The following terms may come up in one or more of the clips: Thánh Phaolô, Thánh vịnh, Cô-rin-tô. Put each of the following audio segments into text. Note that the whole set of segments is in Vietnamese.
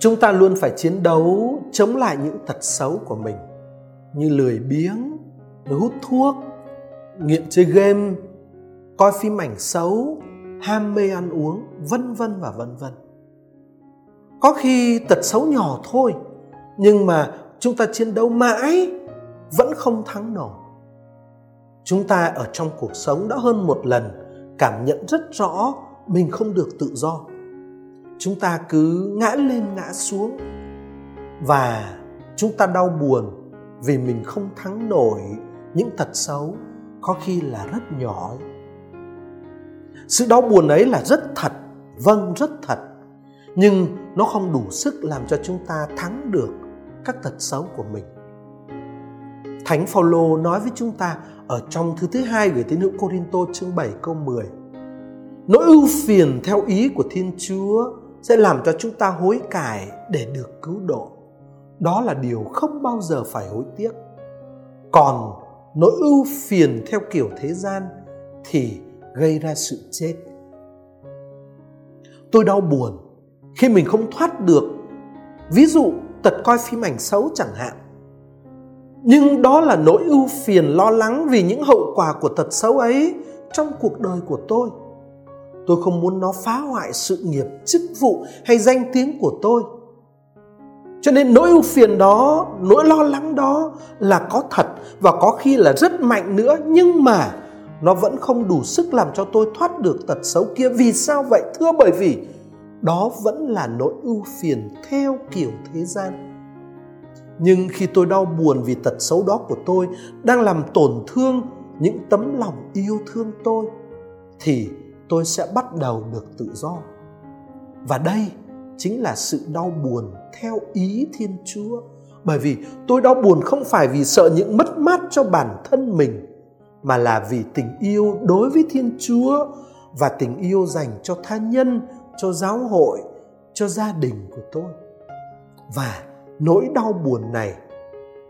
Chúng ta luôn phải chiến đấu chống lại những tật xấu của mình như lười biếng, hút thuốc, nghiện chơi game, coi phim ảnh xấu, ham mê ăn uống, vân vân và vân vân. Có khi tật xấu nhỏ thôi, nhưng mà chúng ta chiến đấu mãi vẫn không thắng nổi. Chúng ta ở trong cuộc sống đã hơn một lần cảm nhận rất rõ mình không được tự do. Chúng ta cứ ngã lên ngã xuống và chúng ta đau buồn vì mình không thắng nổi những tật xấu có khi là rất nhỏ. Sự đau buồn ấy là rất thật, vâng rất thật, nhưng nó không đủ sức làm cho chúng ta thắng được các tật xấu của mình. Thánh Phaolô nói với chúng ta ở trong thư thứ 2 gửi tín hữu Cô-rin-tô chương 7 câu 10: nỗi ưu phiền theo ý của Thiên Chúa sẽ làm cho chúng ta hối cải để được cứu độ. Đó là điều không bao giờ phải hối tiếc. Còn nỗi ưu phiền theo kiểu thế gian thì gây ra sự chết. Tôi đau buồn khi mình không thoát được, ví dụ tật coi phim ảnh xấu chẳng hạn. Nhưng đó là nỗi ưu phiền lo lắng vì những hậu quả của tật xấu ấy trong cuộc đời của tôi. Tôi không muốn nó phá hoại sự nghiệp, chức vụ hay danh tiếng của tôi. Cho nên nỗi ưu phiền đó, nỗi lo lắng đó là có thật và có khi là rất mạnh nữa, nhưng mà nó vẫn không đủ sức làm cho tôi thoát được tật xấu kia. Vì sao vậy? Thưa bởi vì đó vẫn là nỗi ưu phiền theo kiểu thế gian. Nhưng khi tôi đau buồn vì tật xấu đó của tôi đang làm tổn thương những tấm lòng yêu thương tôi, thì tôi sẽ bắt đầu được tự do. Và đây chính là sự đau buồn theo ý Thiên Chúa. Bởi vì tôi đau buồn không phải vì sợ những mất mát cho bản thân mình, mà là vì tình yêu đối với Thiên Chúa và tình yêu dành cho tha nhân, cho giáo hội, cho gia đình của tôi. Và nỗi đau buồn này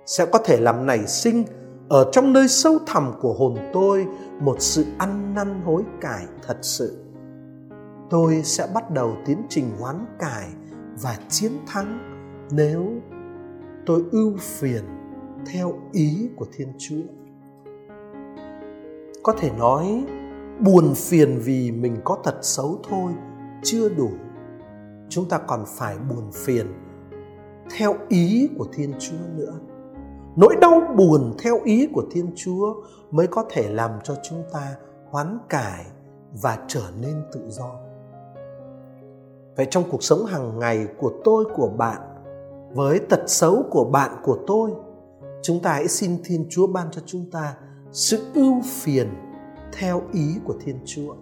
sẽ có thể làm nảy sinh ở trong nơi sâu thẳm của hồn tôi một sự ăn năn hối cải thật sự. Tôi sẽ bắt đầu tiến trình hoán cải và chiến thắng nếu tôi ưu phiền theo ý của Thiên Chúa. Có thể nói buồn phiền vì mình có tật xấu thôi chưa đủ. Chúng ta còn phải buồn phiền theo ý của Thiên Chúa nữa. Nỗi đau buồn theo ý của Thiên Chúa mới có thể làm cho chúng ta hoán cải và trở nên tự do. Vậy trong cuộc sống hàng ngày của tôi, của bạn, với tật xấu của bạn, của tôi, chúng ta hãy xin Thiên Chúa ban cho chúng ta sự ưu phiền theo ý của Thiên Chúa.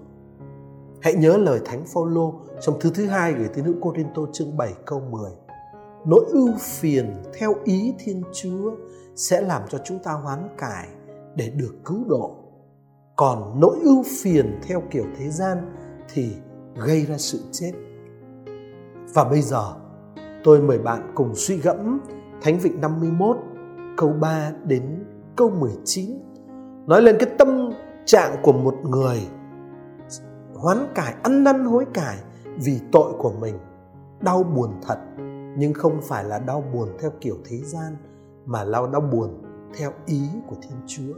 Hãy nhớ lời Thánh Phaolô trong thư thứ 2 gửi tín hữu Cô-rin-tô chương 7 câu 10: nỗi ưu phiền theo ý Thiên Chúa sẽ làm cho chúng ta hoán cải để được cứu độ. Còn nỗi ưu phiền theo kiểu thế gian thì gây ra sự chết. Và bây giờ tôi mời bạn cùng suy gẫm Thánh Vịnh 51 câu 3 đến câu 19, nói lên cái tâm trạng của một người hoán cải, ăn năn hối cải vì tội của mình. Đau buồn thật, nhưng không phải là đau buồn theo kiểu thế gian, mà là đau buồn theo ý của Thiên Chúa.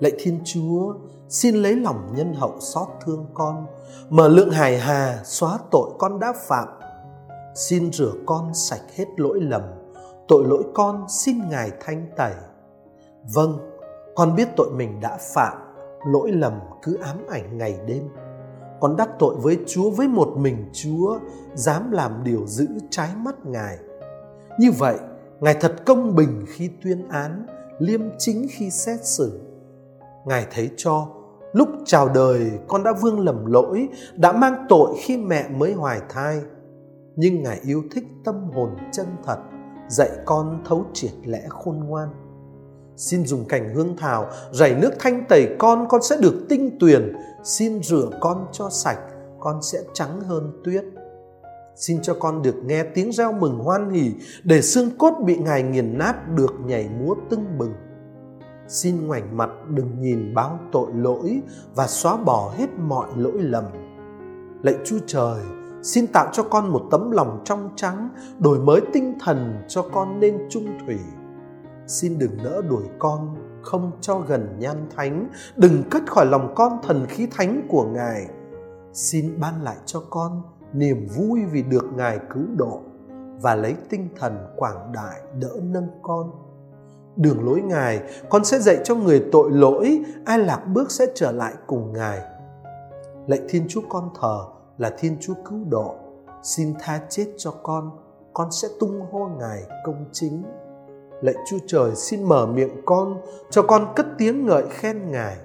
Lạy Thiên Chúa, xin lấy lòng nhân hậu xót thương con, mở lượng hài hà xóa tội con đã phạm. Xin rửa con sạch hết lỗi lầm, tội lỗi con xin Ngài thanh tẩy. Vâng, con biết tội mình đã phạm, lỗi lầm cứ ám ảnh ngày đêm. Con đắc tội với Chúa, với một mình Chúa, dám làm điều dữ trái mắt Ngài. Như vậy, Ngài thật công bình khi tuyên án, liêm chính khi xét xử. Ngài thấy cho, lúc chào đời con đã vương lầm lỗi, đã mang tội khi mẹ mới hoài thai. Nhưng Ngài yêu thích tâm hồn chân thật, dạy con thấu triệt lẽ khôn ngoan. Xin dùng cành hương thảo rảy nước thanh tẩy con sẽ được tinh tuyền. Xin rửa con cho sạch, con sẽ trắng hơn tuyết. Xin cho con được nghe tiếng reo mừng hoan hỉ, để xương cốt bị Ngài nghiền nát được nhảy múa tưng bừng. Xin ngoảnh mặt đừng nhìn báo tội lỗi và xóa bỏ hết mọi lỗi lầm. Lạy Chúa Trời, Xin tạo cho con một tấm lòng trong trắng, đổi mới tinh thần cho con nên trung thủy. Xin đừng nỡ đuổi con, không cho gần nhan thánh, đừng cất khỏi lòng con thần khí thánh của Ngài. Xin ban lại cho con niềm vui vì được Ngài cứu độ và lấy tinh thần quảng đại đỡ nâng con. Đường lối Ngài, con sẽ dạy cho người tội lỗi, ai lạc bước sẽ trở lại cùng Ngài. Lạy Thiên Chúa con thờ là Thiên Chúa cứu độ, xin tha chết cho con sẽ tung hô Ngài công chính. Lạy Chúa Trời, xin mở miệng con, cho con cất tiếng ngợi khen Ngài.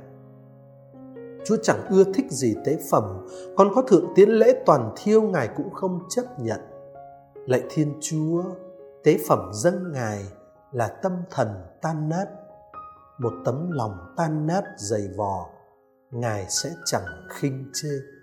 Chúa chẳng ưa thích gì tế phẩm, con có thượng tiến lễ toàn thiêu Ngài cũng không chấp nhận. Lạy Thiên Chúa, tế phẩm dâng Ngài là tâm thần tan nát, một tấm lòng tan nát dày vò, Ngài sẽ chẳng khinh chê.